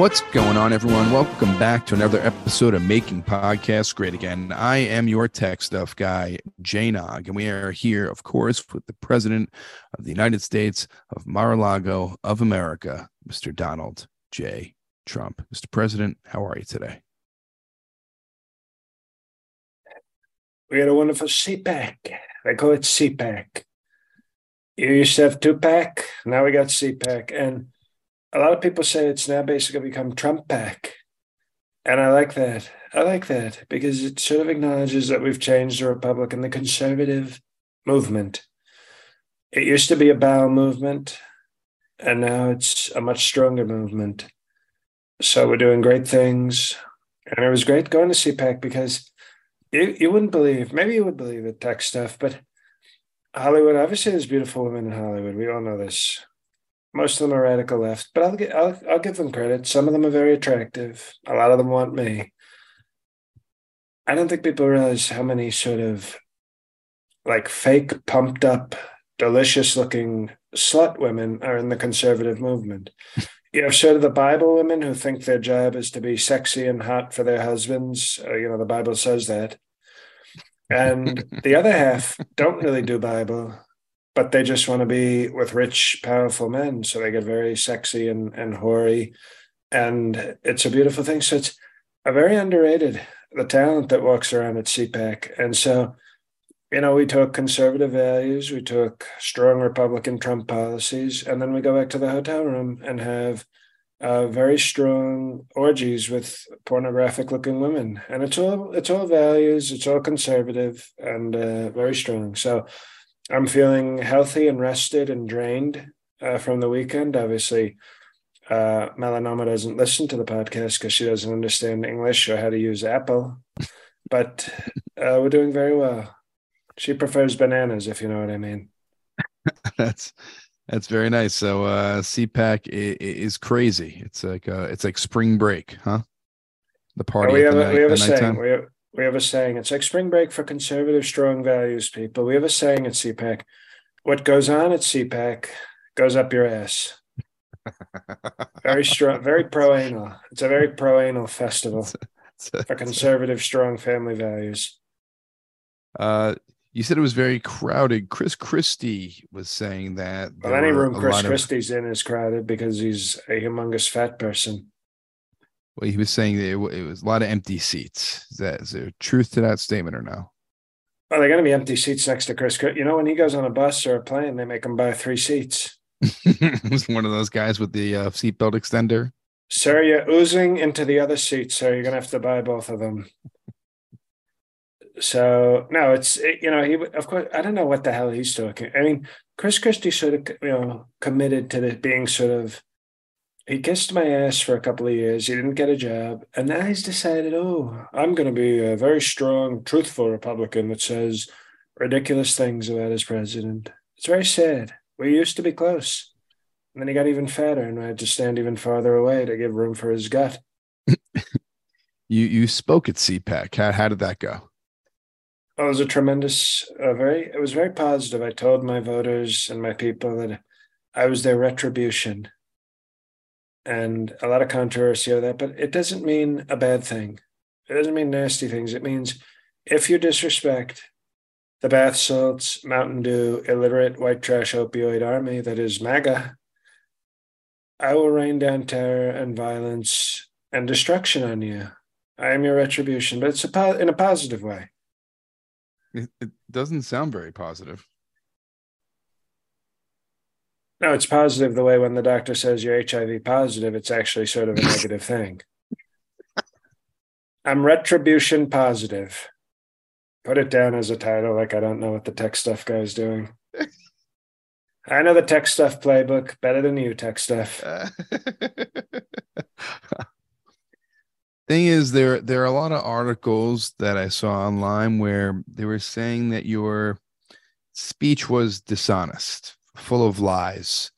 What's going on, everyone? Welcome back to another episode of Making Podcasts Great Again. I am your tech stuff guy, Jay Nog, and we are here, of course, with the President of the United States of Mar-a-Lago of America, Mr. Donald J. Trump. Mr. President, how are you today? We had a wonderful CPAC. I call it CPAC. You used to have 2-pack. Now we got CPAC. And a lot of people say it's now basically become Trump pack. And I like that. I like that because it sort of acknowledges that we've changed the Republican, the conservative movement. It used to be a bow movement, and now it's a much stronger movement. So we're doing great things. And it was great going to CPAC because you wouldn't believe, maybe you would believe it, tech stuff, but Hollywood, obviously there's beautiful women in Hollywood. We all know this. Most of them are radical left, but I'll give them credit. Some of them are very attractive. A lot of them want me. I don't think people realize how many sort of like fake, pumped up, delicious looking slut women are in the conservative movement. You have sort of the Bible women who think their job is to be sexy and hot for their husbands. You know, the Bible says that. And the other half don't really do Bible, but they just want to be with rich, powerful men. So they get very sexy and hoary. And it's a beautiful thing. So it's a very underrated, the talent that walks around at CPAC. And so, you know, we took conservative values, we took strong Republican Trump policies, and then we go back to the hotel room and have very strong orgies with pornographic-looking women. And it's all values, it's all conservative and very strong. So I'm feeling healthy and rested and drained from the weekend. Obviously, Melanoma doesn't listen to the podcast because she doesn't understand English or how to use Apple, but we're doing very well. She prefers bananas, if you know what I mean. That's very nice. So CPAC is crazy. It's like spring break, huh? The party. We have a saying. It's like spring break for conservative, strong values people. We have a saying at CPAC. What goes on at CPAC goes up your ass. Very strong, very pro-anal. It's a very pro-anal festival for conservative, strong family values. You said it was very crowded. Chris Christie was saying that. Well, any room Chris Christie's in is crowded because he's a humongous fat person. Well, he was saying that it was a lot of empty seats. Is there truth to that statement or no? Well, they're going to be empty seats next to Chris. You know, when he goes on a bus or a plane, they make him buy 3 seats. He's one of those guys with the seatbelt extender. Sir, you're oozing into the other seat, sir. You're going to have to buy both of them. So, no, of course, I don't know what the hell he's talking. I mean, Chris Christie sort of, you know, committed to it being sort of, he kissed my ass for a couple of years. He didn't get a job. And now he's decided, oh, I'm going to be a very strong, truthful Republican that says ridiculous things about his president. It's very sad. We used to be close. And then he got even fatter, and I had to stand even farther away to give room for his gut. You spoke at CPAC. How did that go? It was a tremendous, it was very positive. I told my voters and my people that I was their retribution. And a lot of controversy over that, but it doesn't mean a bad thing. It doesn't mean nasty things. It means if you disrespect the bath salts, Mountain Dew, illiterate white trash opioid army that is MAGA, I will rain down terror and violence and destruction on you. I am your retribution, but it's in a positive way. It doesn't sound very positive. No, it's positive the way when the doctor says you're HIV positive, it's actually sort of a negative thing. I'm retribution positive. Put it down as a title, like I don't know what the tech stuff guy is doing. I know the tech stuff playbook better than you, tech stuff. Thing is, there are a lot of articles that I saw online where they were saying that your speech was dishonest, full of lies,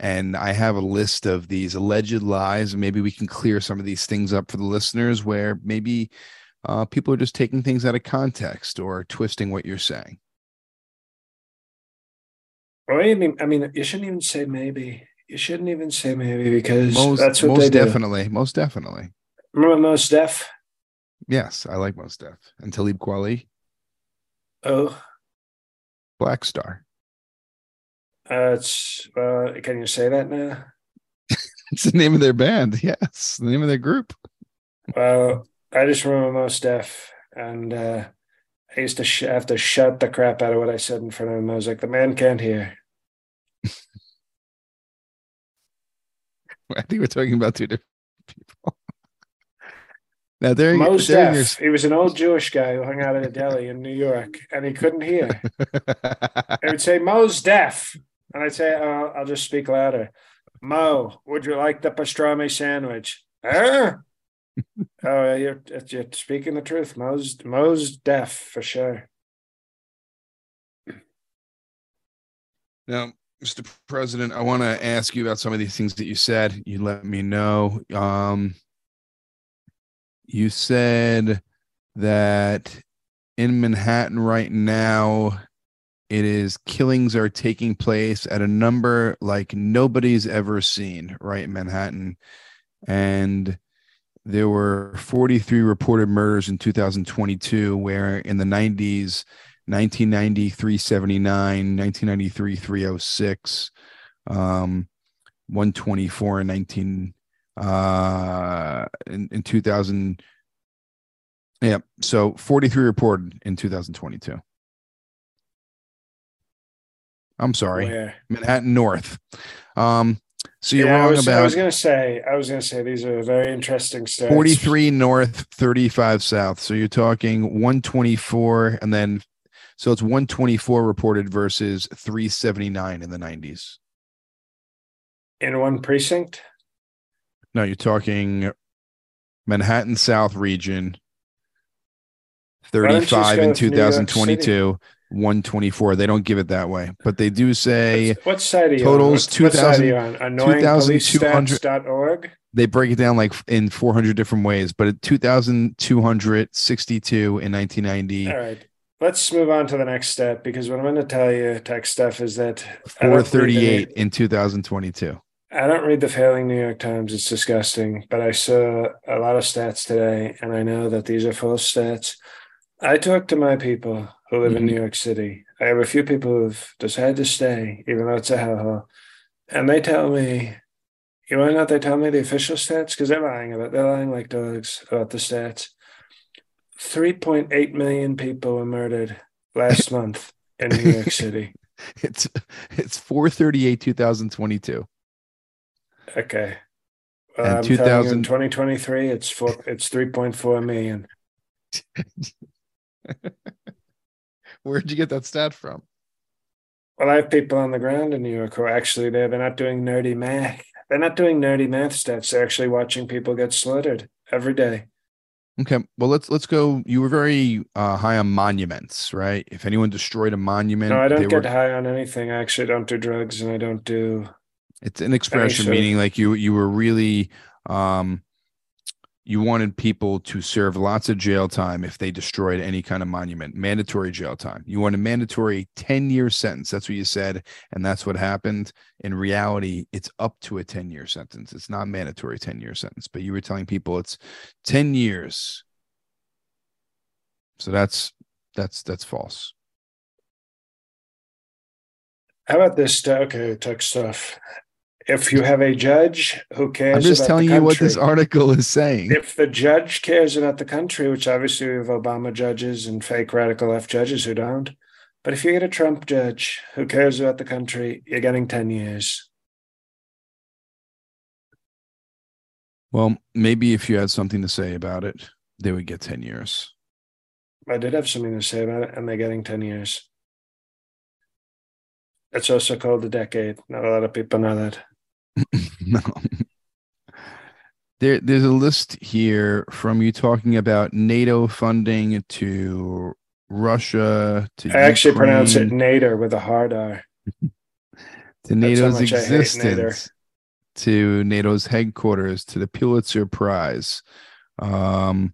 and I have a list of these alleged lies. Maybe we can clear some of these things up for the listeners where maybe people are just taking things out of context or twisting what you're saying. Well, I mean, you shouldn't even say maybe. You shouldn't even say maybe, because that's what they do. Most definitely. Remember Mos Def? Yes, I like Mos Def. And Talib Kweli. Oh. Black Star. Can you say that now? It's the name of their band. Yes, the name of their group. Well, I just remember Mos Def, and I used to have to shout the crap out of what I said in front of him. I was like, the man can't hear. I think we're talking about two different people. Now, there Mos Def, he was an old Jewish guy who hung out at a deli in New York, and he couldn't hear. I would say, Mos Def. And I'd say, oh, I'll just speak louder. Mo, would you like the pastrami sandwich? Ah! Oh, you're speaking the truth. Mos Def, for sure. Now, Mr. President, I want to ask you about some of these things that you said. You let me know. You said that in Manhattan right now, it is killings are taking place at a number like nobody's ever seen, right, in Manhattan. And there were 43 reported murders in 2022, where in the 90s, 1993, 79, 1993, 306, 124 in 19... in 2000. Yeah. So 43 reported in 2022. I'm sorry. Where? Manhattan North. So you're wrong about. I was going to say these are very interesting stats. 43 North, 35 South. So you're talking 124 and then, so it's 124 reported versus 379 in the 90s. In one precinct? No, you're talking Manhattan South region, 35 in 2022, 124. They don't give it that way, but they do say what side are you totals on? What side are you on? AnnoyingPoliceStats.org. They break it down like in 400 different ways, but at 2,262 in 1990. All right. Let's move on to the next step, because what I'm going to tell you, tech stuff, is that 438 in 2022. I don't read the failing New York Times. It's disgusting. But I saw a lot of stats today, and I know that these are false stats. I talk to my people who live in New York City. I have a few people who've decided to stay, even though it's a hellhole. And they tell me, you want to know what they tell me, the official stats? Because they're lying about it. They're lying like dogs about the stats. 3.8 million people were murdered last month in New York City. It's 438, 2022. Okay. Well, I'm telling you, in 2023, it's 3.4 million. Where'd you get that stat from? Well, I have people on the ground in New York who are actually there. They're not doing nerdy math. They're not doing nerdy math stats. They're actually watching people get slaughtered every day. Okay. Well, let's go. You were very high on monuments, right? If anyone destroyed a monument. No, I don't get high on anything. I actually don't do drugs, and I don't do... It's an expression, meaning like you were really, you wanted people to serve lots of jail time if they destroyed any kind of monument, mandatory jail time. You want a mandatory 10-year sentence. That's what you said, and that's what happened. In reality, it's up to a 10-year sentence. It's not mandatory 10-year sentence, but you were telling people it's 10 years. So that's false. How about this? Okay, tech stuff. If you have a judge who cares about the country. I'm just telling you what this article is saying. If the judge cares about the country, which obviously we have Obama judges and fake radical left judges who don't, but if you get a Trump judge who cares about the country, you're getting 10 years. Well, maybe if you had something to say about it, they would get 10 years. I did have something to say about it, and they're getting 10 years. It's also called the decade. Not a lot of people know that. No. There's a list here from you talking about NATO funding to Russia. To I actually Ukraine. Pronounce it NATO with a hard R. To NATO's existence, NATO. To NATO's headquarters, to the Pulitzer Prize. It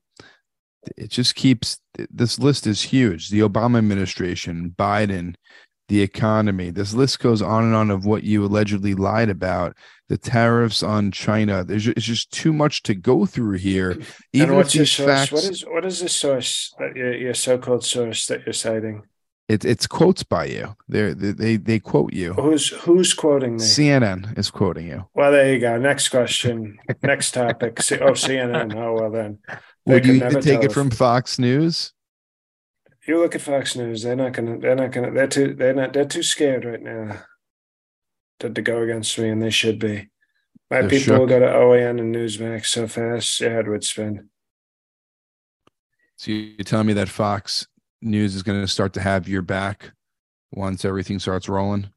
just keeps, this list is huge. The Obama administration, Biden, the economy. This list goes on and on of what you allegedly lied about, the tariffs on China. It's just too much to go through here. Even what's your source? Facts, what is the source, that your so-called source that you're citing? It's quotes by you. They quote you. Who's quoting me? CNN is quoting you. Well, there you go. Next question. Next topic. CNN. Oh, well then. Would you take it from Fox News? You look at Fox News. They're not gonna. They're too scared right now to go against me, and they should be. My they're people shook. Will go to OAN and Newsmax so fast. Your head would spin. So you're telling me that Fox News is going to start to have your back once everything starts rolling?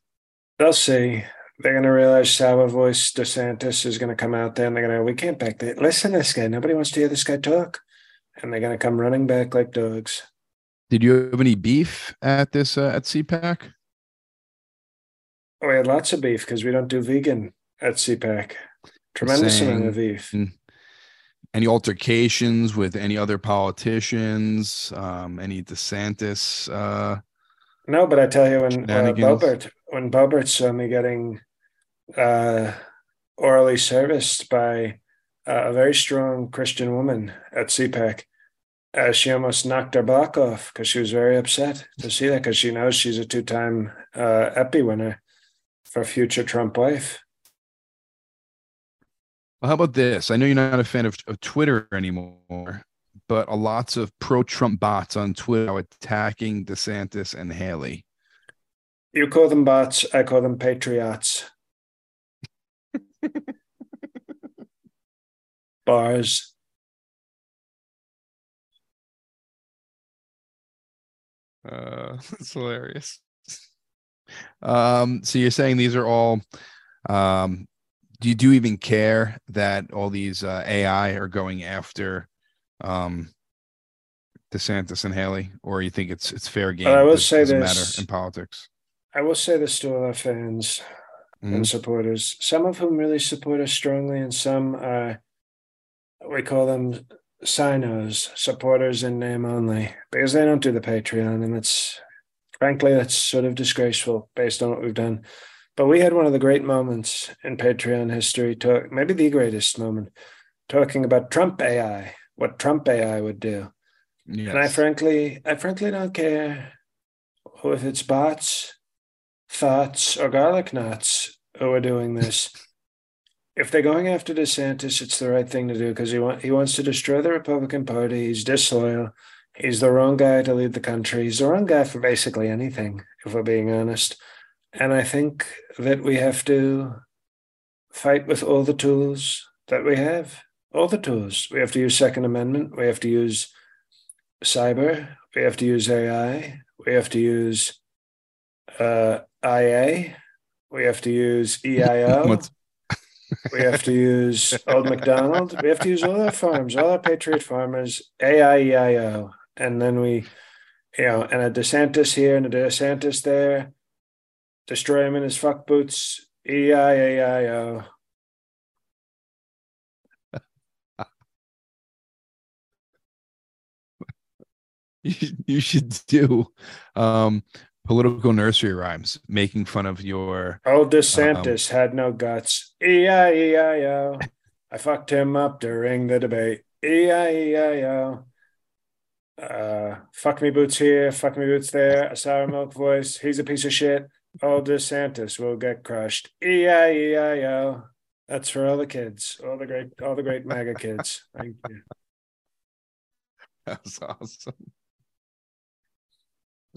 They'll see. They're going to realize Sour Voice DeSantis is going to come out there, and they're going to, we can't back that. Listen to this guy. Nobody wants to hear this guy talk. And they're going to come running back like dogs. Did you have any beef at this at CPAC? We had lots of beef because we don't do vegan at CPAC. Tremendous amount of beef. Any altercations with any other politicians? Any DeSantis? No, but I tell you, when Bobert saw me getting orally serviced by a very strong Christian woman at CPAC, she almost knocked her block off because she was very upset to see that, because she knows she's a two-time Epi winner for future Trump wife. Well, how about this? I know you're not a fan of Twitter anymore, but lots of pro-Trump bots on Twitter are attacking DeSantis and Haley. You call them bots. I call them patriots. Bars. That's hilarious. So you're saying these are all... Do you even care that all these AI are going after DeSantis and Haley, or you think it's fair game? But I will say this matter in politics. I will say this to all our fans and supporters, some of whom really support us strongly, and some are, we call them sinos, supporters in name only, because they don't do the Patreon, and that's sort of disgraceful based on what we've done. But we had one of the great moments in Patreon history, maybe the greatest moment, talking about Trump AI, what Trump AI would do. Yes. And I frankly don't care if it's bots, thoughts, or garlic knots who are doing this. If they're going after DeSantis, it's the right thing to do, because he wants to destroy the Republican Party. He's disloyal. He's the wrong guy to lead the country. He's the wrong guy for basically anything, if we're being honest. And I think that we have to fight with all the tools that we have, all the tools. We have to use Second Amendment. We have to use cyber. We have to use AI. We have to use IA. We have to use EIO. We have to use Old MacDonald. We have to use all our farms, all our patriot farmers, AI, EIO. And then we, and a DeSantis here and a DeSantis there. Destroy him in his fuck boots. EIAIO. You should do political nursery rhymes, making fun of your... Oh, DeSantis had no guts. EIAIO. I fucked him up during the debate. EIAIO. Fuck me boots here, fuck me boots there. A sour milk voice. He's a piece of shit. All DeSantis will get crushed. EIEIO. That's for all the kids, all the great MAGA kids. Thank you. That was awesome,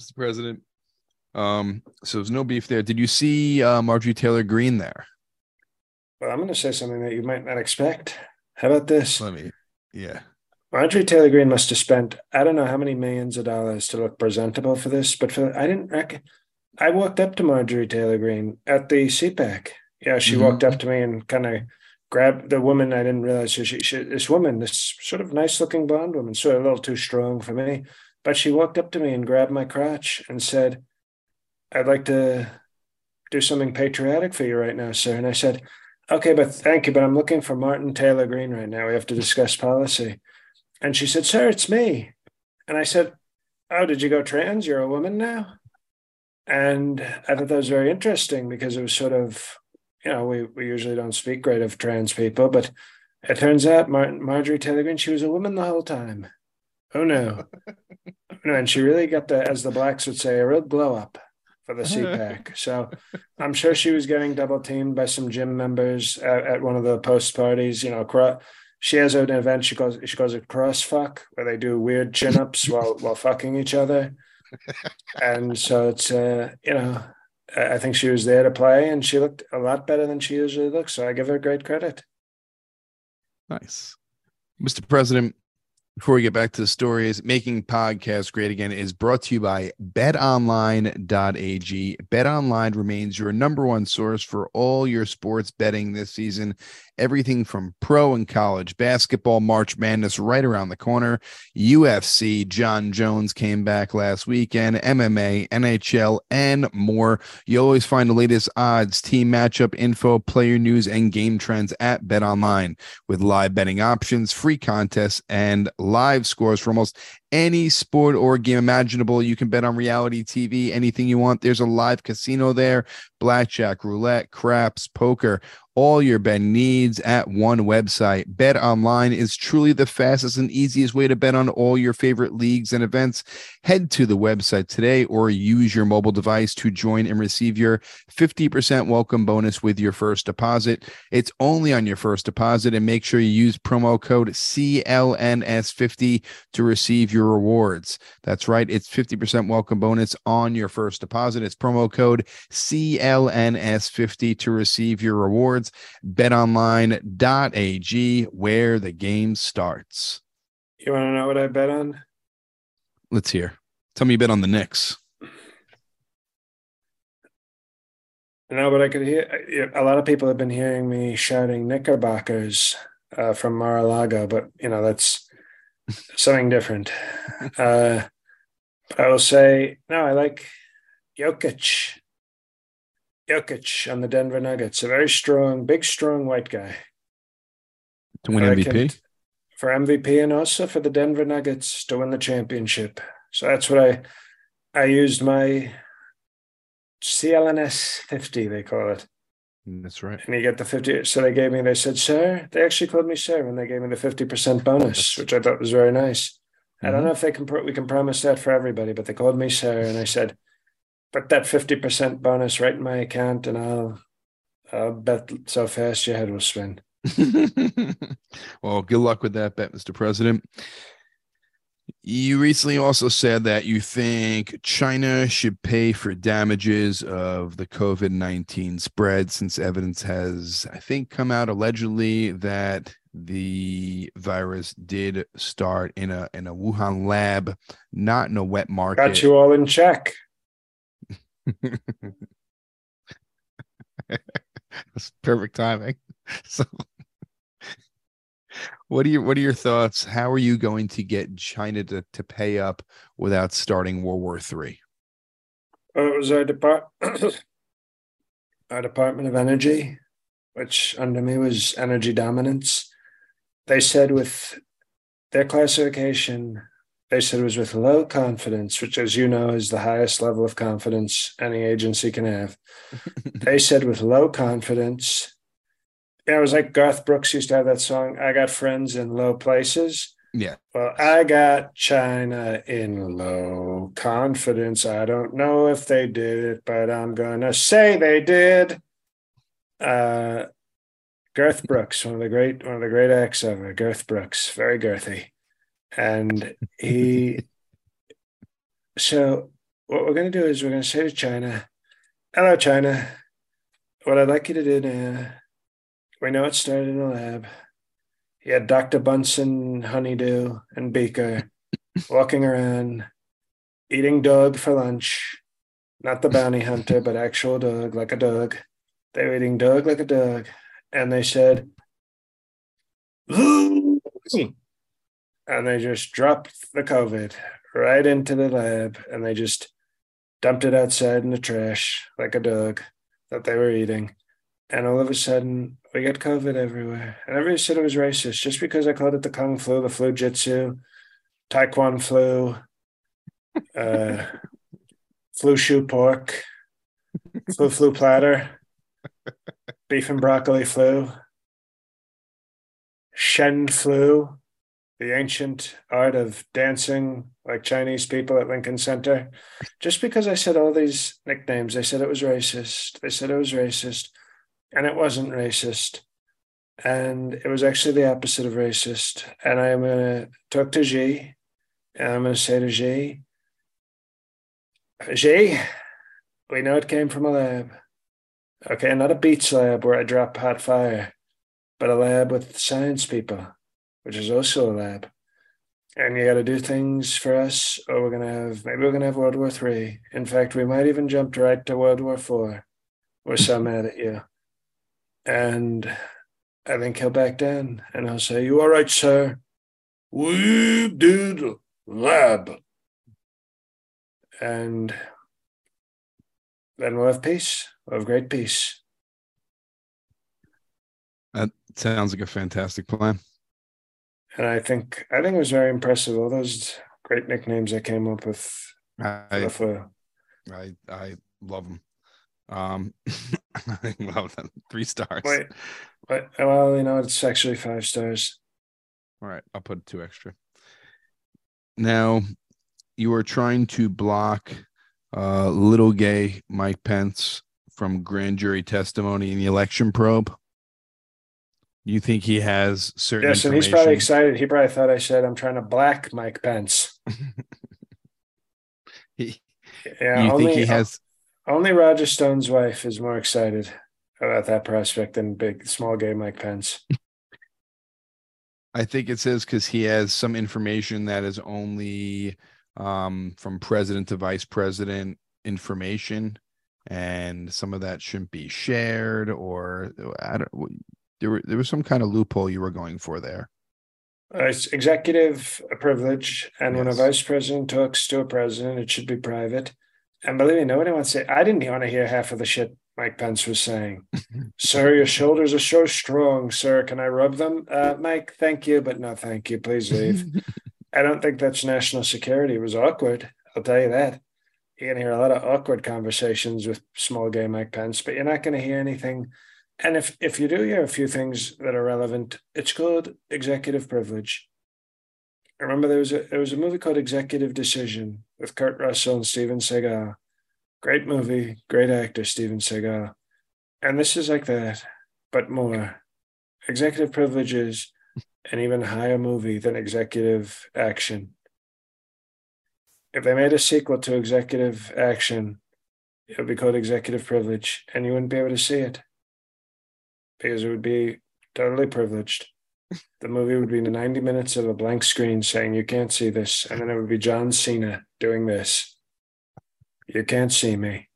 Mr. President. So there's no beef there. Did you see Marjorie Taylor Greene there? Well, I'm going to say something that you might not expect. How about this? Marjorie Taylor Greene must have spent I don't know how many millions of dollars to look presentable for this, but I didn't reckon. I walked up to Marjorie Taylor Greene at the CPAC. Yeah, she walked up to me and kind of grabbed the woman. I didn't realize this sort of nice-looking blonde woman, sort of a little too strong for me, but she walked up to me and grabbed my crotch and said, "I'd like to do something patriotic for you right now, sir." And I said, "Okay, but thank you, but I'm looking for Martin Taylor Greene right now. We have to discuss policy." And she said, "Sir, it's me." And I said, "Oh, did you go trans? You're a woman now?" And I thought that was very interesting because it was sort of, you know, we usually don't speak great of trans people, but it turns out Marjorie Taylor Greene, she was a woman the whole time. Oh, no. No, and she really got the, as the blacks would say, a real glow up for the CPAC. So I'm sure she was getting double teamed by some gym members at one of the post parties. You know, she has an event she calls it cross fuck, where they do weird chin ups while fucking each other. And so it's you know, I think she was there to play, and she looked a lot better than she usually looks. So I give her great credit. Nice, Mr. President. Before we get back to the stories, Making Podcasts Great Again is brought to you by BetOnline.AG. BetOnline remains your number one source for all your sports betting this season. Everything from pro and college basketball, March Madness right around the corner, UFC, John Jones came back last weekend, MMA, NHL, and more. You'll always find the latest odds, team matchup info, player news, and game trends at BetOnline, with live betting options, free contests, and live scores for almost any sport or game imaginable. You can bet on reality TV, anything you want. There's a live casino there, blackjack, roulette, craps, poker, all your bet needs at one website. Bet Online is truly the fastest and easiest way to bet on all your favorite leagues and events. Head to the website today or use your mobile device to join and receive your 50% welcome bonus with your first deposit. It's only on your first deposit, and make sure you use promo code CLNS50 to receive your rewards. That's right, it's 50% welcome bonus on your first deposit. It's promo code CLNS50 to receive your rewards. BetOnline.ag, where the game starts. You want to know what I bet on? Let's hear. Tell me you bet on the Knicks. No, but I could hear a lot of people have been hearing me shouting Knickerbockers from Mar-a-Lago, but you know, that's something different. I will say, no, I like Jokic on the Denver Nuggets. A very strong, big, strong white guy. To win MVP? For MVP, and also for the Denver Nuggets to win the championship. So that's what I used my CLNS50, they call it. That's right. And you get the 50. So they said, sir, they actually called me sir when they gave me the 50% bonus, which I thought was very nice. Mm-hmm. I don't know if we can promise that for everybody, but they called me sir. And I said, put that 50% bonus right in my account, and I'll bet so fast your head will spin. Well, good luck with that bet, Mr. President. You recently also said that you think China should pay for damages of the COVID-19 spread, since evidence has, I think, come out allegedly that the virus did start in a Wuhan lab, not in a wet market. Got you all in check. That's perfect timing. So what are your thoughts? How are you going to get China to pay up without starting World War III? It was our Department of Energy, which under me was energy dominance. They said with their classification, they said it was with low confidence, which, as you know, is the highest level of confidence any agency can have. They said with low confidence. It was like Garth Brooks used to have that song, I got friends in low places. Yeah. Well, I got China in low confidence. I don't know if they did it, but I'm going to say they did. Garth Brooks, one of the great acts ever. Garth Brooks, very girthy. And so what we're going to do is we're going to say to China, hello, China, what I'd like you to do now, we know it started in a lab. You had Dr. Bunsen, Honeydew, and Beaker walking around, eating dog for lunch, not the bounty hunter, but actual dog, like a dog. They were eating dog like a dog. And they said, and they just dropped the COVID right into the lab, and they just dumped it outside in the trash like a dog that they were eating. And all of a sudden, we got COVID everywhere. And everybody said it was racist just because I called it the Kung Flu, the Flu Jitsu, Taekwondo Flu, flu shoe pork, flu platter, beef and broccoli flu, Shen flu, the ancient art of dancing like Chinese people at Lincoln Center. Just because I said all these nicknames, they said it was racist. And it wasn't racist. And it was actually the opposite of racist. And I am going to talk to Xi, and I'm going to say to Xi, Xi, we know it came from a lab. Okay, not a beats lab where I drop hot fire, but a lab with science people, which is also a lab. And you got to do things for us, or we're going to have, maybe we're going to have World War III. In fact, we might even jump right to World War IV. We're so mad at you. And I think he'll back down, and I'll say, you are right, sir. We did lab. And then we'll have peace. We'll have great peace. That sounds like a fantastic plan. And I think it was very impressive. All those great nicknames I came up with. I love them. I love them. 3 stars. Wait, well, you know, it's actually 5 stars. All right, I'll put 2 extra. Now, you are trying to block little gay Mike Pence from grand jury testimony in the election probe. You think he has certain information? Yes, and he's probably excited. He probably thought I said I'm trying to black Mike Pence. Only Roger Stone's wife is more excited about that prospect than small gay Mike Pence. I think it says because he has some information that is only from president to vice president information, and some of that shouldn't be shared. Or I don't. There was some kind of loophole you were going for there. It's executive privilege, and yes. When a vice president talks to a president, it should be private. And believe me, nobody wants to say, I didn't want to hear half of the shit Mike Pence was saying. Sir, your shoulders are so strong, sir. Can I rub them? Mike, thank you, but no thank you. Please leave. I don't think that's national security. It was awkward. I'll tell you that. You're going to hear a lot of awkward conversations with small gay Mike Pence, but you're not going to hear anything. And if you do hear a few things that are relevant, it's called executive privilege. I remember there was a movie called Executive Decision with Kurt Russell and Steven Seagal. Great movie, great actor, Steven Seagal. And this is like that, but more. Executive privilege is an even higher movie than executive action. If they made a sequel to executive action, it would be called executive privilege, and you wouldn't be able to see it because it would be totally privileged. The movie would be 90 minutes of a blank screen saying, you can't see this. And then it would be John Cena doing this. You can't see me.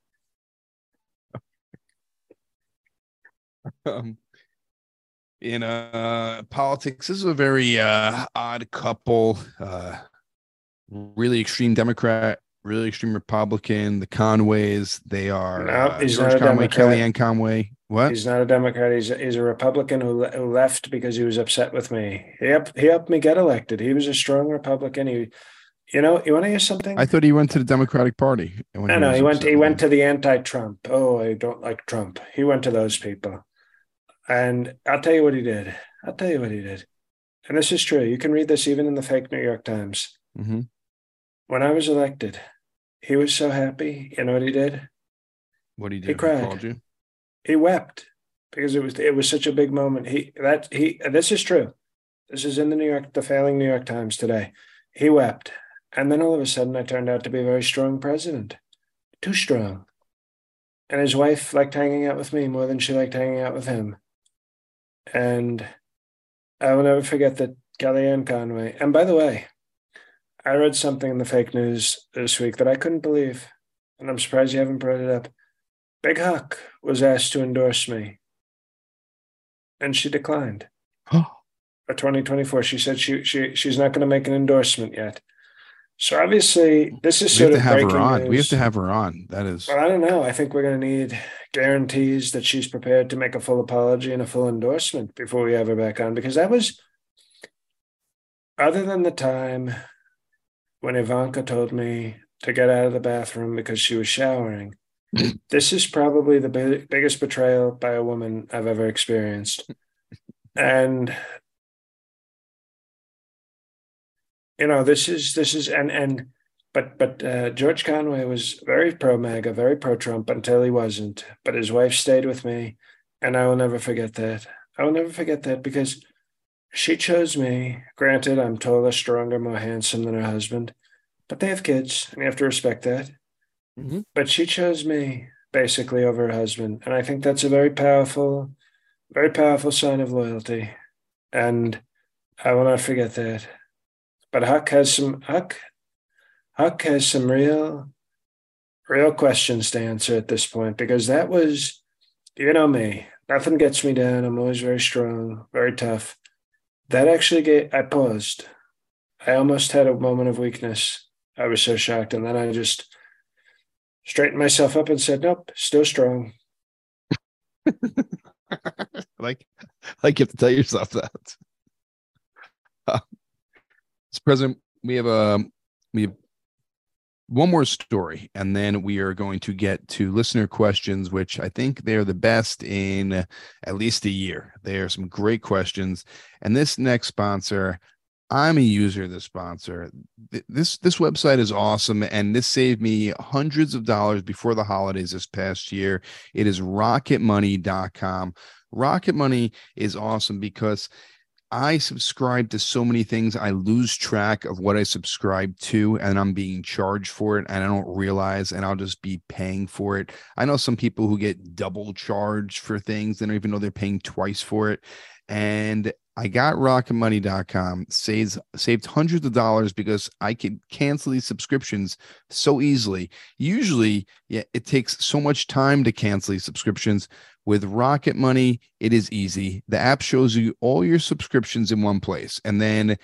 In politics, this is a very odd couple. Really extreme Democrat, really extreme Republican. The Conways, they are George Conway, Kellyanne Conway. What? He's not a Democrat. He's a Republican who left because he was upset with me. He helped me get elected. He was a strong Republican. You want to hear something? I thought he went to the Democratic Party. He went to the anti-Trump. Oh, I don't like Trump. He went to those people. And I'll tell you what he did. And this is true. You can read this even in the fake New York Times. Mm-hmm. When I was elected, he was so happy. You know what he did? What he did? He cried. He called you? He wept because it was such a big moment. This is true. This is in the failing New York Times today. He wept. And then all of a sudden I turned out to be a very strong president. Too strong. And his wife liked hanging out with me more than she liked hanging out with him. And I will never forget that Kellyanne Conway. And by the way, I read something in the fake news this week that I couldn't believe. And I'm surprised you haven't brought it up. Big Huck was asked to endorse me, and she declined. For 2024, she said she's not going to make an endorsement yet. So obviously, this is sort of breaking news. We have to have her on. That is. Well, I don't know. I think we're going to need guarantees that she's prepared to make a full apology and a full endorsement before we have her back on, because that was, other than the time when Ivanka told me to get out of the bathroom because she was showering. This is probably the biggest betrayal by a woman I've ever experienced. And, you know, but George Conway was very pro-MAGA, very pro-Trump until he wasn't. But his wife stayed with me, and I will never forget that. I will never forget that because she chose me. Granted, I'm taller, stronger, more handsome than her husband, but they have kids, and you have to respect that. Mm-hmm. But she chose me, basically, over her husband. And I think that's a very powerful sign of loyalty. And I will not forget that. But Huck has some real questions to answer at this point, because that was, you know me, nothing gets me down. I'm always very strong, very tough. That actually I paused. I almost had a moment of weakness. I was so shocked. And then I just straightened myself up and said, nope, still strong. like you have to tell yourself that. Mr. President, we have one more story, and then we are going to get to listener questions, which I think they're the best in at least a year. They are some great questions. And this next sponsor, I'm a user of this sponsor. This website is awesome, and this saved me hundreds of dollars before the holidays this past year. It is RocketMoney.com. Rocket Money is awesome because I subscribe to so many things. I lose track of what I subscribe to, and I'm being charged for it, and I don't realize, and I'll just be paying for it. I know some people who get double charged for things. They don't even know they're paying twice for it. And I got rocketmoney.com, saved hundreds of dollars because I could cancel these subscriptions so easily. Usually, it takes so much time to cancel these subscriptions. With Rocket Money, it is easy. The app shows you all your subscriptions in one place and then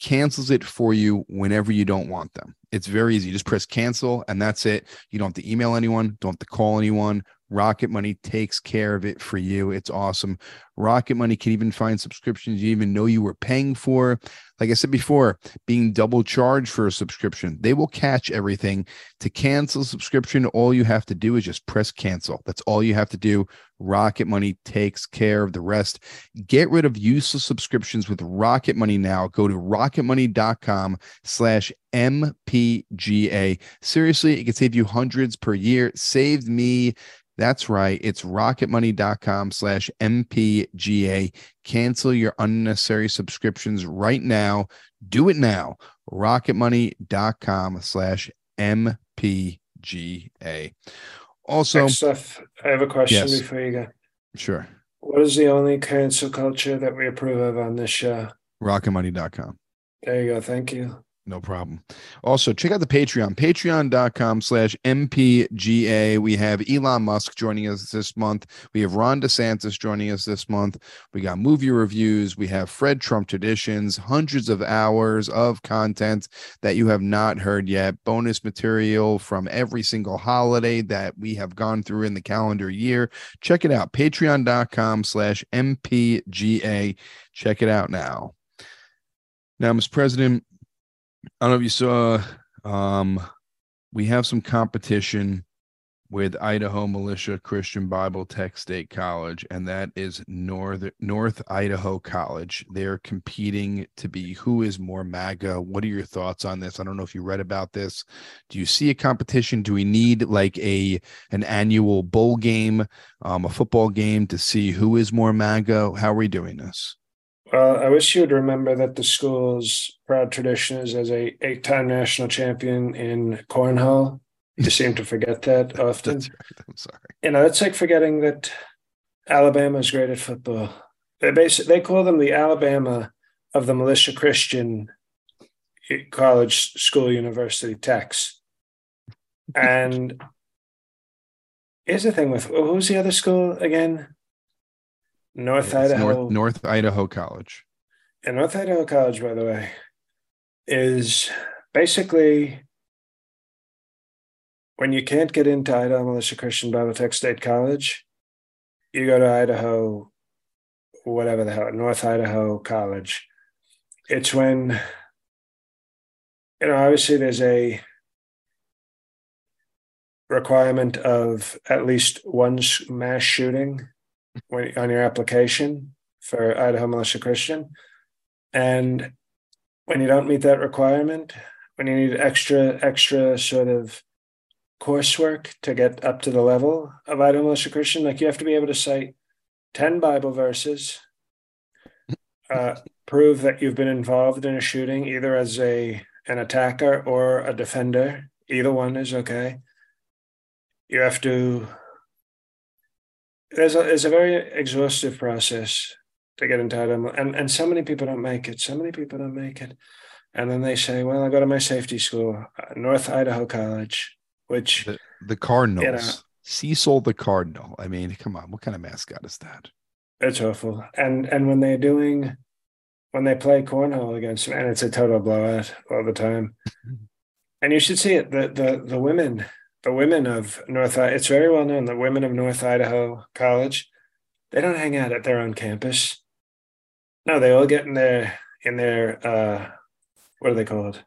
cancels it for you whenever you don't want them. It's very easy. You just press cancel, and that's it. You don't have to email anyone, don't have to call anyone. Rocket Money takes care of it for you. It's awesome. Rocket Money can even find subscriptions you even know you were paying for. Like I said before, being double charged for a subscription, they will catch everything. To cancel subscription, all you have to do is just press cancel. That's all you have to do. Rocket Money takes care of the rest. Get rid of useless subscriptions with Rocket Money now. Go to rocketmoney.com/MPGA. Seriously, it can save you hundreds per year. It saved me. That's right. It's rocketmoney.com/MPGA. Cancel your unnecessary subscriptions right now. Do it now. rocketmoney.com/MPGA. Also, next stuff. I have a question before you go. Sure. What is the only cancel culture that we approve of on this show? rocketmoney.com. There you go. Thank you. No problem. Also, check out the Patreon, patreon.com/MPGA. We have Elon Musk joining us this month. We have Ron DeSantis joining us this month. We got movie reviews. We have Fred Trump traditions, hundreds of hours of content that you have not heard yet. Bonus material from every single holiday that we have gone through in the calendar year. Check it out. Patreon.com/MPGA. Check it out now. Now, Mr. President, I don't know if you saw, we have some competition with Idaho Militia Christian Bible Tech State College, and that is North Idaho College. They're competing to be who is more MAGA. What are your thoughts on this? I don't know if you read about this. Do you see a competition? Do we need like an annual bowl game, a football game to see who is more MAGA? How are we doing this? Well, I wish you would remember that the school's proud tradition is as a 8-time national champion in cornhole. You seem to forget that often. That's right. I'm sorry. You know, it's like forgetting that Alabama's great at football. They call them the Alabama of the Militia Christian College School University Techs. And here's the thing with who's the other school again? North Idaho College. And North Idaho College, by the way, is basically when you can't get into Idaho Militia Christian Bible Tech State College, you go to Idaho, whatever the hell, North Idaho College. It's when, you know, obviously there's a requirement of at least one mass shooting on your application for Idaho Militia Christian. And when you don't meet that requirement, when you need extra sort of coursework to get up to the level of Idaho Militia Christian, like you have to be able to cite 10 Bible verses, prove that you've been involved in a shooting, either as an attacker or a defender. Either one is okay. You have to, there's a very exhaustive process to get into Idaho. And so many people don't make it. And then they say, well, I go to my safety school, North Idaho College, which the Cardinals, you know, Cecil the Cardinal. I mean, come on, what kind of mascot is that? It's awful. And when they're doing, when they play cornhole against them, and it's a total blowout all the time. And you should see it. The women of North Idaho, it's very well known, the women of North Idaho College, they don't hang out at their own campus. No, they all get in their what are they called?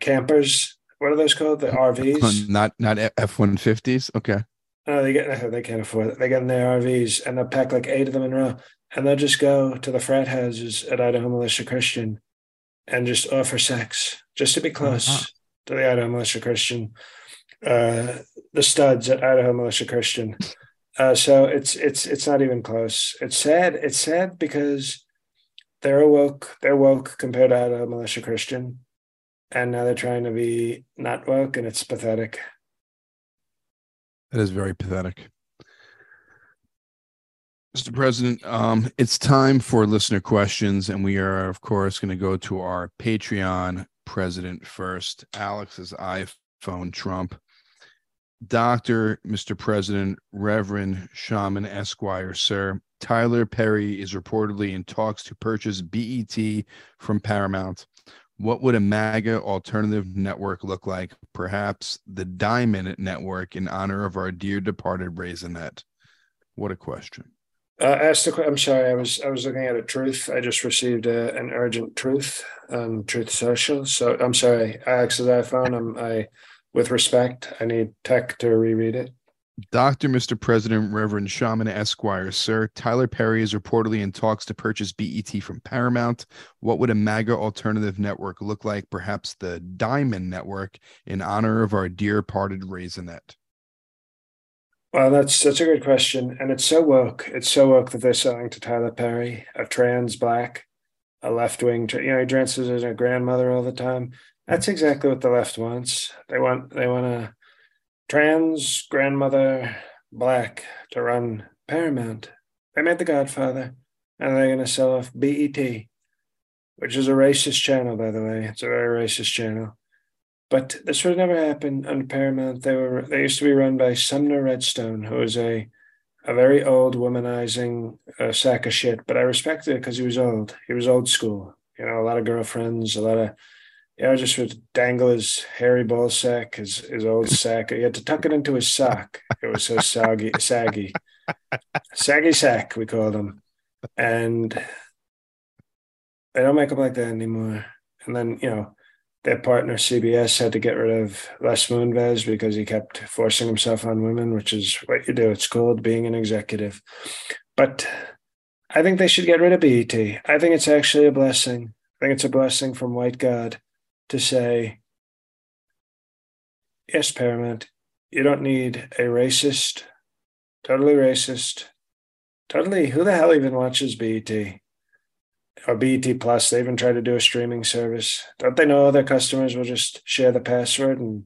Campers. What are those called? The RVs? Not F-150s? Okay. No, they can't afford it. They get in their RVs, and they'll pack like 8 of them in a row. And they'll just go to the frat houses at Idaho Militia Christian and just offer sex, just to be close to the Idaho Militia Christian, the studs at Idaho Militia Christian. So it's not even close. It's sad. It's sad because they're woke. They're woke compared to Idaho Militia Christian. And now they're trying to be not woke, and it's pathetic. That is very pathetic. Mr. President, it's time for listener questions, and we are, of course, going to go to our Patreon president first, Alex's iPhone Trump. Dr. Mr. President, Reverend Shaman Esquire, sir, Tyler Perry is reportedly in talks to purchase BET from Paramount. What would a MAGA alternative network look like? Perhaps the Diamond Network in honor of our dear departed Raisinette. What a question. I'm sorry, I was looking at a Truth. I just received an urgent Truth on Truth Social. So I'm sorry, Alex's iPhone. With respect, I need tech to reread it. Dr. Mr. President, Reverend Shaman Esquire, sir, Tyler Perry is reportedly in talks to purchase BET from Paramount. What would a MAGA alternative network look like? Perhaps the Diamond Network in honor of our dear parted Raisinette. Well, that's a good question. And it's so woke. It's so woke that they're selling to Tyler Perry, a trans black, a left-wing, he dresses as a grandmother all the time. That's exactly what the left wants. They want a trans grandmother black to run Paramount. They made The Godfather, and they're going to sell off BET, which is a racist channel, by the way. It's a very racist channel. But this would never happen on Paramount. They used to be run by Sumner Redstone, who is a very old womanizing sack of shit. But I respected it because he was old. He was old school. You know, a lot of girlfriends, a lot of... Yeah, just would dangle his hairy ball sack, his old sack. He had to tuck it into his sock. It was so saggy. Saggy sack, we called him. And they don't make them like that anymore. And then, you know, their partner, CBS, had to get rid of Les Moonves because he kept forcing himself on women, which is what you do. It's called being an executive. But I think they should get rid of BET. I think it's actually a blessing. I think it's a blessing from white God to say, yes, Paramount, you don't need a racist, totally who the hell even watches BET or BET Plus? They even try to do a streaming service. Don't they know all their customers will just share the password? And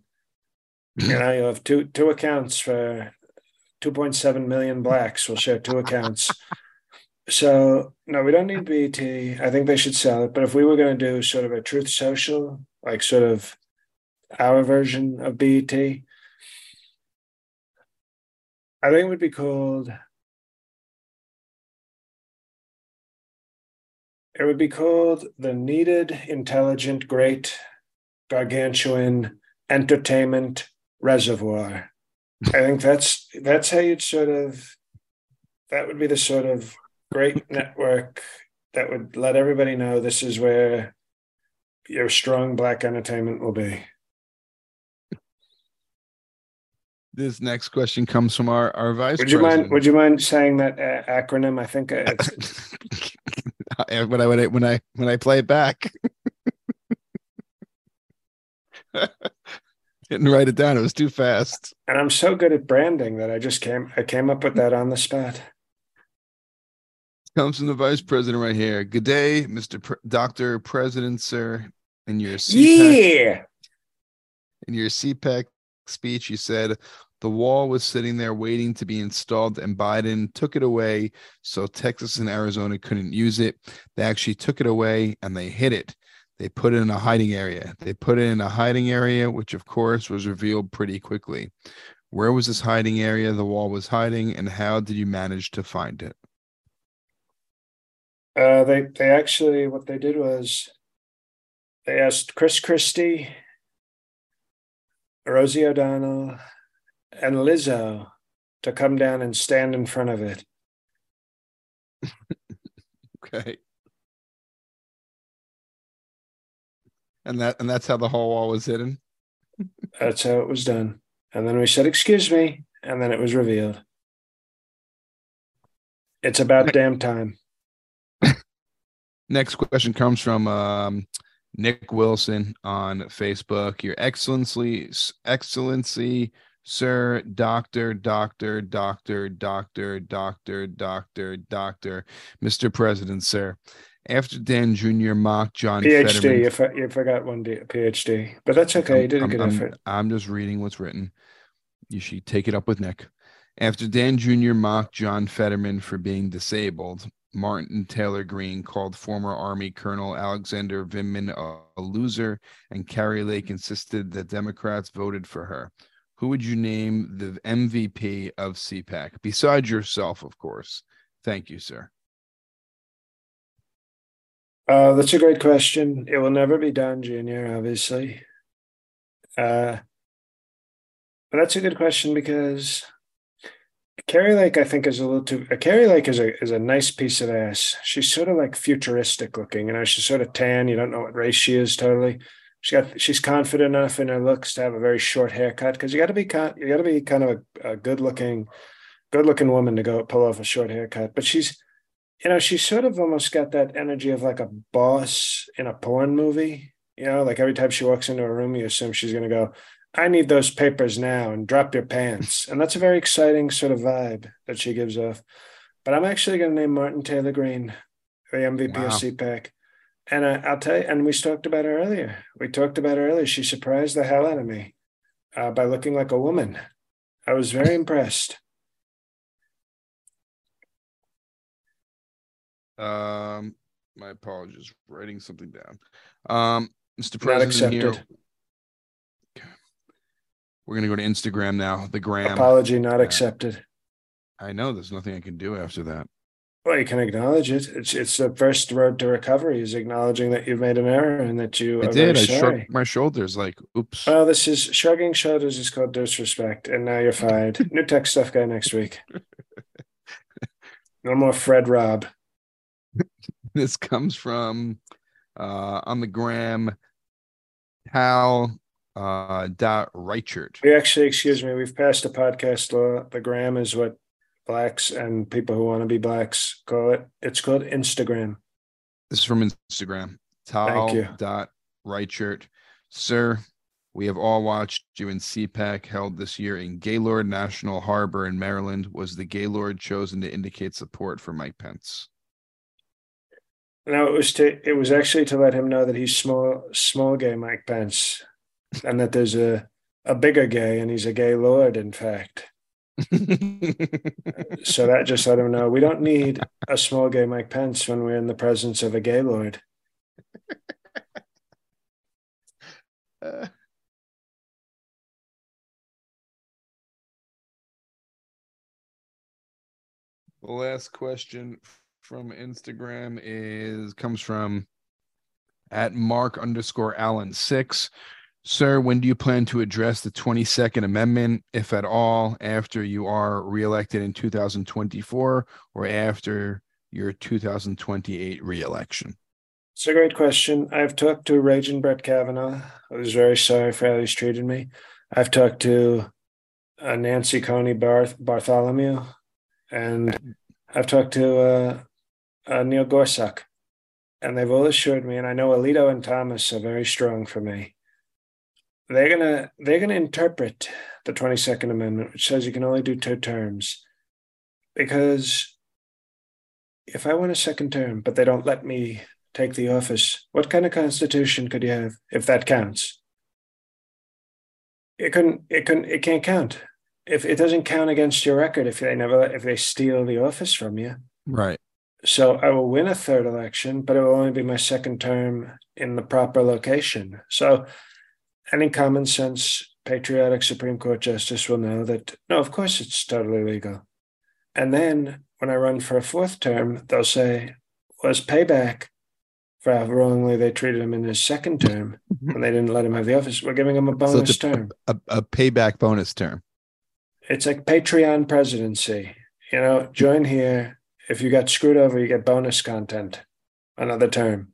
you know, you'll have two accounts for 2.7 million blacks will share two accounts. So no, we don't need BET. I think they should sell it. But if we were going to do sort of a Truth Social, like sort of our version of BET, I think it would be called. It would be called the Needed, Intelligent, Great, Gargantuan Entertainment Reservoir. I think that's how you'd sort of. That would be the sort of great network that would let everybody know this is where your strong black entertainment will be. This next question comes from our vice president. Would you mind saying that acronym? I think it's when I play it back, didn't write it down. It was too fast. And I'm so good at branding that I came up with that on the spot. Comes from the vice president right here. Good day, Mr. Dr. President, sir. In your CPAC, speech, you said the wall was sitting there waiting to be installed, and Biden took it away so Texas and Arizona couldn't use it. They actually took it away and they hid it. They put it in a hiding area. Which, of course, was revealed pretty quickly. Where was this hiding area the wall was hiding, and how did you manage to find it? They actually, what they did was they asked Chris Christie, Rosie O'Donnell, and Lizzo to come down and stand in front of it. Okay. And that's how the whole wall was hidden? That's how it was done. And then we said, excuse me. And then it was revealed. It's about damn time. Next question comes from Nick Wilson on Facebook. Your Excellency, Sir, Doctor, Mr. President, sir. After Dan Jr. mocked John Fetterman. PhD, you forgot one PhD, but that's okay. You didn't get effort. I'm just reading what's written. You should take it up with Nick. After Dan Jr. mocked John Fetterman for being disabled, Marjorie Taylor Greene called former Army Colonel Alexander Vindman a loser, and Carrie Lake insisted that Democrats voted for her. Who would you name the MVP of CPAC? Besides yourself, of course. Thank you, sir. That's a great question. It will never be Don Jr., obviously. But that's a good question because Carrie Lake, I think, is a little too. Carrie Lake is a nice piece of ass. She's sort of like futuristic looking. You know, she's sort of tan. You don't know what race she is. Totally, she's confident enough in her looks to have a very short haircut because you got to be kind of a good looking woman to go pull off a short haircut. But she's. You know, she's sort of almost got that energy of like a boss in a porn movie. You know, like every time she walks into a room, you assume she's going to go, I need those papers now and drop your pants. And that's a very exciting sort of vibe that she gives off. But I'm actually going to name Marjorie Taylor Greene, the MVP of CPAC. And I'll tell you, and we talked about her earlier. She surprised the hell out of me by looking like a woman. I was very impressed. My apologies, writing something down. Mr. President, here. Okay. We're gonna go to Instagram now. The gram. Apology not accepted. I know there's nothing I can do after that. Well, you can acknowledge it. It's the first road to recovery is acknowledging that you've made an error and that you. I shrugged my shoulders like, oops. Well, this is shrugging shoulders is called disrespect, and now you're fired. New tech stuff guy next week. No more Fred Robb. This comes from on the gram, Hal dot Reichert. We've passed a podcast law. The gram is what blacks and people who want to be blacks call it. It's called Instagram. This is from Instagram. Tal.Reichert. Sir, we have all watched you in CPAC held this year in Gaylord National Harbor in Maryland. Was the Gaylord chosen to indicate support for Mike Pence? No, it was actually to let him know that he's small gay Mike Pence, and that there's a bigger gay, and he's a gay lord, in fact. So that just let him know we don't need a small gay Mike Pence when we're in the presence of a gay lord. The last question from Instagram comes from at Mark_Allen6. Sir, when do you plan to address the 22nd Amendment, if at all, after you are reelected in 2024 or after your 2028 reelection? It's a great question. I've talked to Raging Brett Kavanaugh. I was very sorry for how he's treated me. I've talked to Nancy Coney Bartholomew, and I've talked to Neil Gorsuch, and they've all assured me, and I know Alito and Thomas are very strong for me, they're gonna interpret the 22nd Amendment, which says you can only do 2 terms, because if I want a second term, but they don't let me take the office, what kind of constitution could you have if that counts? It can't count. If it doesn't count against your record, if they steal the office from you. Right. So I will win a 3rd election, but it will only be my 2nd term in the proper location. So any common sense patriotic Supreme Court justice will know that, no, of course it's totally legal. And then when I run for a 4th term, they'll say, was payback for how wrongly they treated him in his 2nd term when they didn't let him have the office. We're giving him a bonus term. A payback bonus term. It's like Patreon presidency. You know, join here. If you got screwed over, you get bonus content. Another term.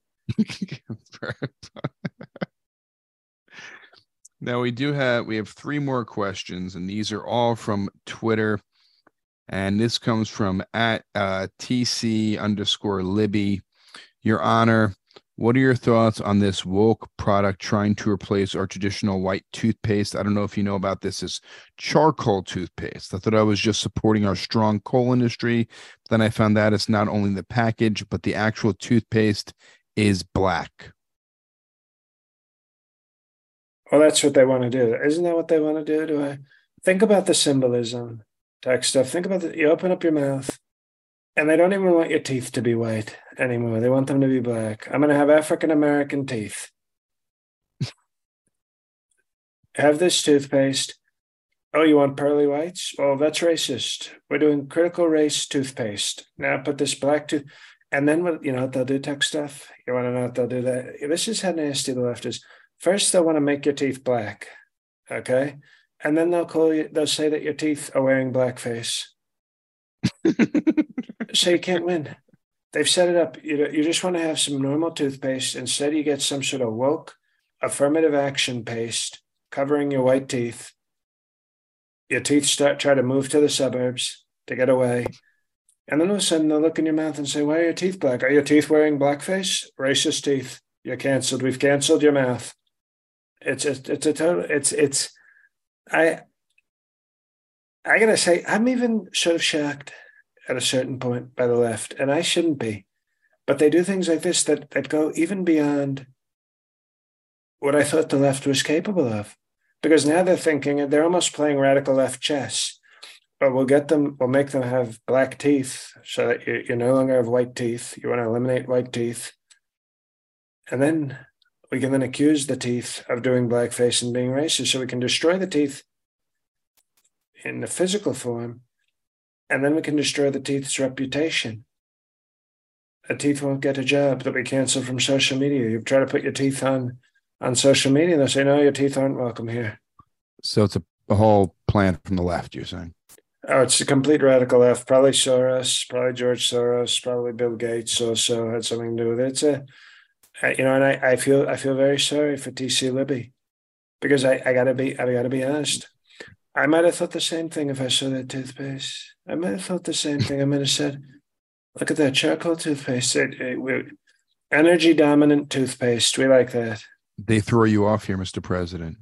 Now we have 3 more questions, and these are all from Twitter. And this comes from @TC_Libby. Your Honor, what are your thoughts on this woke product trying to replace our traditional white toothpaste? I don't know if you know about this. It's charcoal toothpaste. I thought I was just supporting our strong coal industry. Then I found out it's not only the package, but the actual toothpaste is black. Well, that's what they want to do. Isn't that what they want to do? Do I think about the symbolism, tech stuff? Think about that. You open up your mouth. And they don't even want your teeth to be white anymore. They want them to be black. I'm going to have African-American teeth. Have this toothpaste. Oh, you want pearly whites? Well, that's racist. We're doing critical race toothpaste. Now put this black tooth. And then, what, you know what they'll do, tech stuff? You want to know what they'll do? That? This is how nasty the left is. First, they'll want to make your teeth black. Okay? And then they'll say that your teeth are wearing blackface. So you can't win. They've set it up. You just want to have some normal toothpaste. Instead, you get some sort of woke affirmative action paste covering your white teeth. Your teeth try to move to the suburbs to get away. And then all of a sudden, they'll look in your mouth and say, why are your teeth black? Are your teeth wearing blackface? Racist teeth. You're canceled. We've canceled your mouth. I got to say, I'm even sort of shocked at a certain point by the left, and I shouldn't be. But they do things like this that go even beyond what I thought the left was capable of. Because now they're thinking, they're almost playing radical left chess. But we'll make them have black teeth so that you no longer have white teeth. You want to eliminate white teeth. And then we can then accuse the teeth of doing blackface and being racist. So we can destroy the teeth in the physical form, and then we can destroy the teeth's reputation. The teeth won't get a job. They'll be canceled from social media. You try to put your teeth on social media, and they'll say, no, your teeth aren't welcome here. So it's a whole plan from the left, you're saying? Oh, it's a complete radical left. Probably Soros, probably George Soros, probably Bill Gates also had something to do with it. It's and I feel very sorry for TC Libby, because I gotta be honest. I might have thought the same thing if I saw that toothpaste. I might have thought the same thing. I might have said, look at that charcoal toothpaste. Energy dominant toothpaste. We like that. They throw you off here, Mr. President.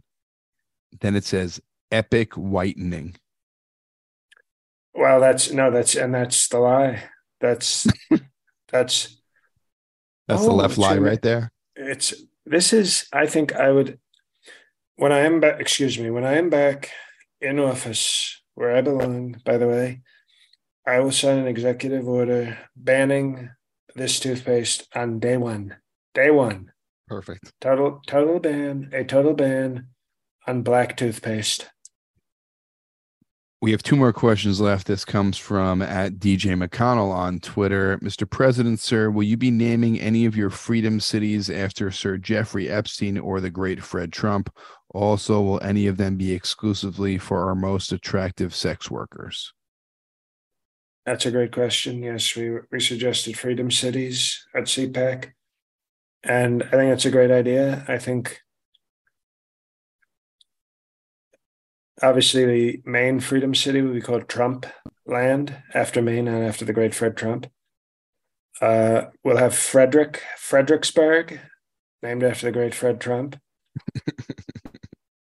Then it says epic whitening. Well, that's the lie. That's the left lie right there. When I am back in office, where I belong, by the way, I will sign an executive order banning this toothpaste on day one. Day one. Perfect. A total ban on black toothpaste. We have 2 more questions left. This comes from @DJ McConnell on Twitter. Mr. President, sir, will you be naming any of your freedom cities after Sir Jeffrey Epstein or the great Fred Trump? Also, will any of them be exclusively for our most attractive sex workers? That's a great question. Yes, we suggested freedom cities at CPAC, and I think that's a great idea. I think obviously the main freedom city would be called Trump Land, after Maine and after the great Fred Trump. We'll have Fredericksburg, named after the great Fred Trump.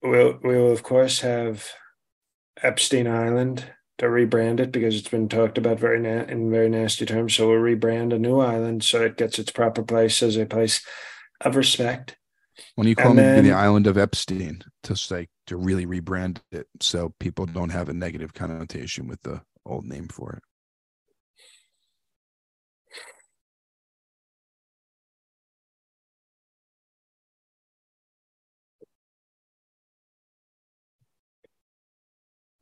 We will, of course, have Epstein Island to rebrand it because it's been talked about in very nasty terms. So we'll rebrand a new island so it gets its proper place as a place of respect. When you call it the island of Epstein, to really rebrand it so people don't have a negative connotation with the old name for it.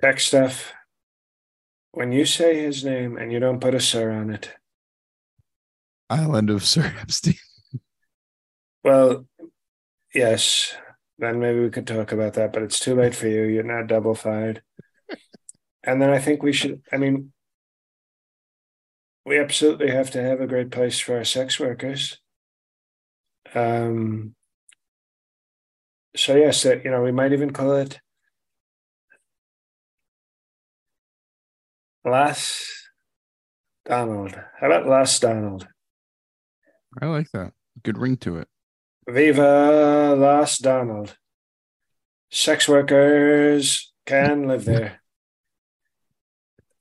Tech stuff. When you say his name and you don't put a sir on it. Island of Sir Epstein. Well, yes. Then maybe we could talk about that, but it's too late for you. You're not double fired. And then I think we should, we absolutely have to have a great place for our sex workers. So yes, we might even call it Las Donald. How about Las Donald? I like that. Good ring to it. Viva Las Donald. Sex workers can live there.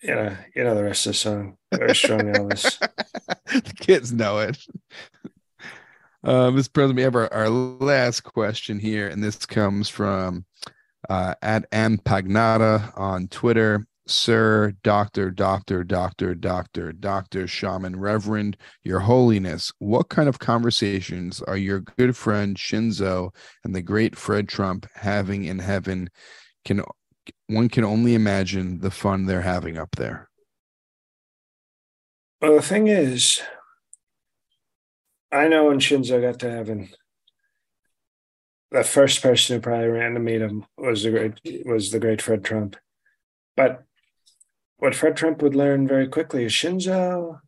You know the rest of the song. Very strong, Elvis. The kids know it. Mr. President, we have our last question here, and this comes from at Ampagnata on Twitter. Sir, Doctor, Shaman, Reverend, Your Holiness, what kind of conversations are your good friend Shinzo and the great Fred Trump having in heaven? One can only imagine the fun they're having up there. Well, the thing is, I know when Shinzo got to heaven, the first person who probably ran to meet him was the great Fred Trump. But what Fred Trump would learn very quickly is Shinzo.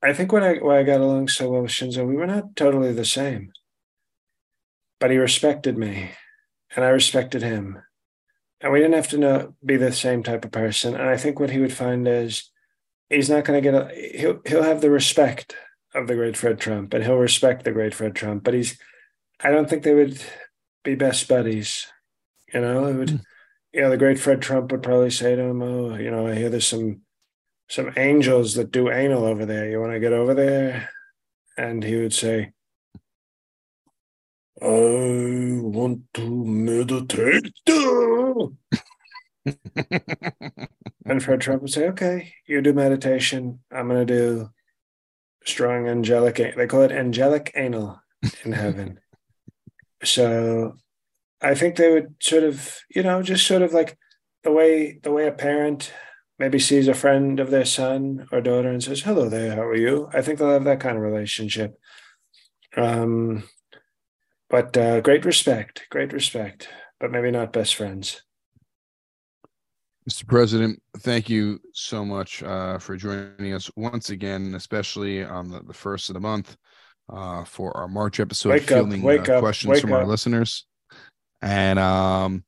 I think when I got along so well with Shinzo, we were not totally the same. But he respected me, and I respected him. And we didn't have to be the same type of person. And I think what he would find is he's not going to he'll have the respect of the great Fred Trump, and he'll respect the great Fred Trump. But I don't think they would be best buddies. It would... the great Fred Trump would probably say to him, "Oh, I hear there's some angels that do anal over there. You want to get over there?" And he would say, "I want to meditate." And Fred Trump would say, "Okay, you do meditation. I'm going to do strong angelic. They call it angelic anal in heaven." So. I think they would sort of, just sort of like the way a parent maybe sees a friend of their son or daughter and says, "Hello there, how are you?" I think they'll have that kind of relationship. But great respect, but maybe not best friends. Mr. President, thank you so much for joining us once again, especially on the first of the month for our March episode, fielding questions from our listeners. And want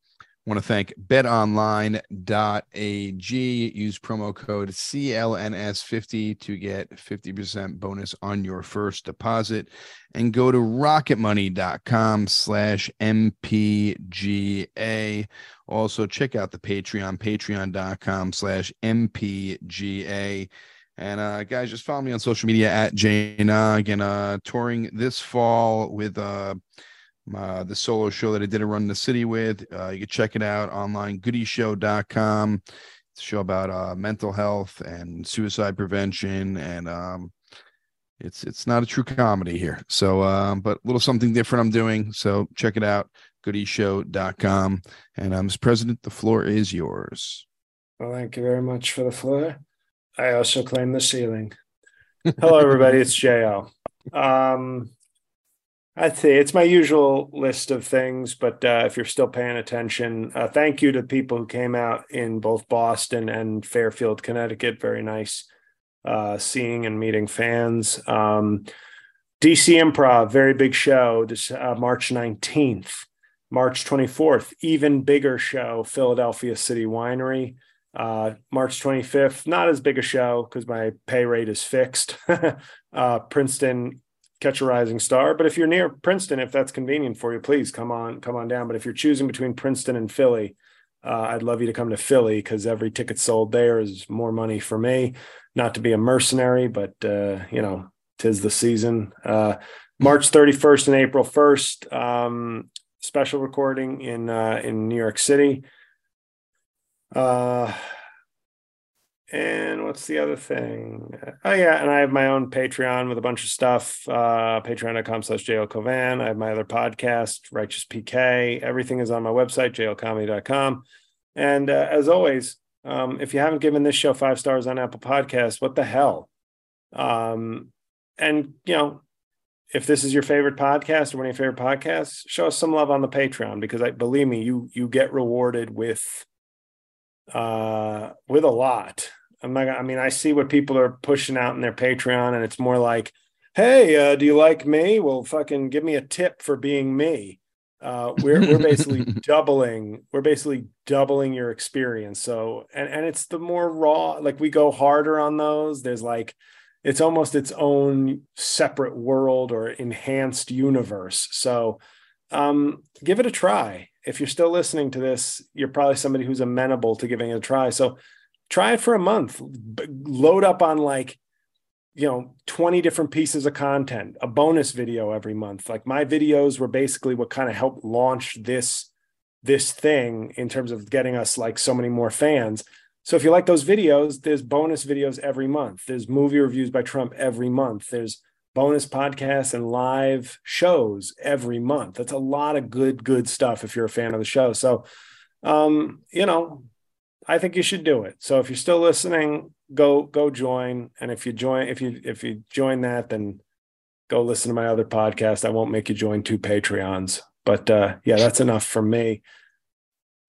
to thank BetOnline.AG. Use promo code CLNS50 to get 50% bonus on your first deposit. And go to RocketMoney.com/MPGA. Also, check out the Patreon, patreon.com/MPGA. And guys, just follow me on social media at JNog. And touring this fall with... the solo show that I did a run in the city with. You can check it out online, goodieshow.com. It's a show about mental health and suicide prevention, and it's not a true comedy here, so but a little something different I'm doing, so check it out, goodieshow.com. and Mr. President, the floor is yours. Well, thank you very much for the floor. I also claim the ceiling. Hello everybody, it's J.O. I'd say it's my usual list of things, but if you're still paying attention, thank you to people who came out in both Boston and Fairfield, Connecticut. Very nice seeing and meeting fans. DC Improv, very big show, March 19th. March 24th, even bigger show, Philadelphia City Winery. March 25th, not as big a show because my pay rate is fixed. Princeton, Catch a Rising Star. But if you're near Princeton, if that's convenient for you, please come on down. But if you're choosing between Princeton and Philly, I'd love you to come to Philly because every ticket sold there is more money for me. Not to be a mercenary, but, you know, 'tis the season. March 31st and April 1st, special recording in New York City. And what's the other thing? Oh, yeah. And I have my own Patreon with a bunch of stuff, patreon.com/JLCovan. I have my other podcast, Righteous PK. Everything is on my website, jlcomedy.com. And as always, if you haven't given this show 5 stars on Apple Podcasts, what the hell? And, you know, if this is your favorite podcast or one of your favorite podcasts, show us some love on the Patreon, because believe me, you get rewarded with a lot. I see what people are pushing out in their Patreon, and it's more like, hey, do you like me? Well, fucking give me a tip for being me. We're basically doubling your experience. So, and it's the more raw, like we go harder on those. There's like, it's almost its own separate world or enhanced universe. So, give it a try. If you're still listening to this, you're probably somebody who's amenable to giving it a try. So try it for a month, load up on 20 different pieces of content, a bonus video every month. Like my videos were basically what kind of helped launch this thing in terms of getting us like so many more fans. So if you like those videos, there's bonus videos every month. There's movie reviews by Trump every month. There's bonus podcasts and live shows every month. That's a lot of good stuff if you're a fan of the show. So, I think you should do it. So if you're still listening, go join. And if you join that, then go listen to my other podcast. I won't make you join 2 Patreons, but yeah, that's enough for me.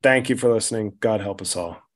Thank you for listening. God help us all.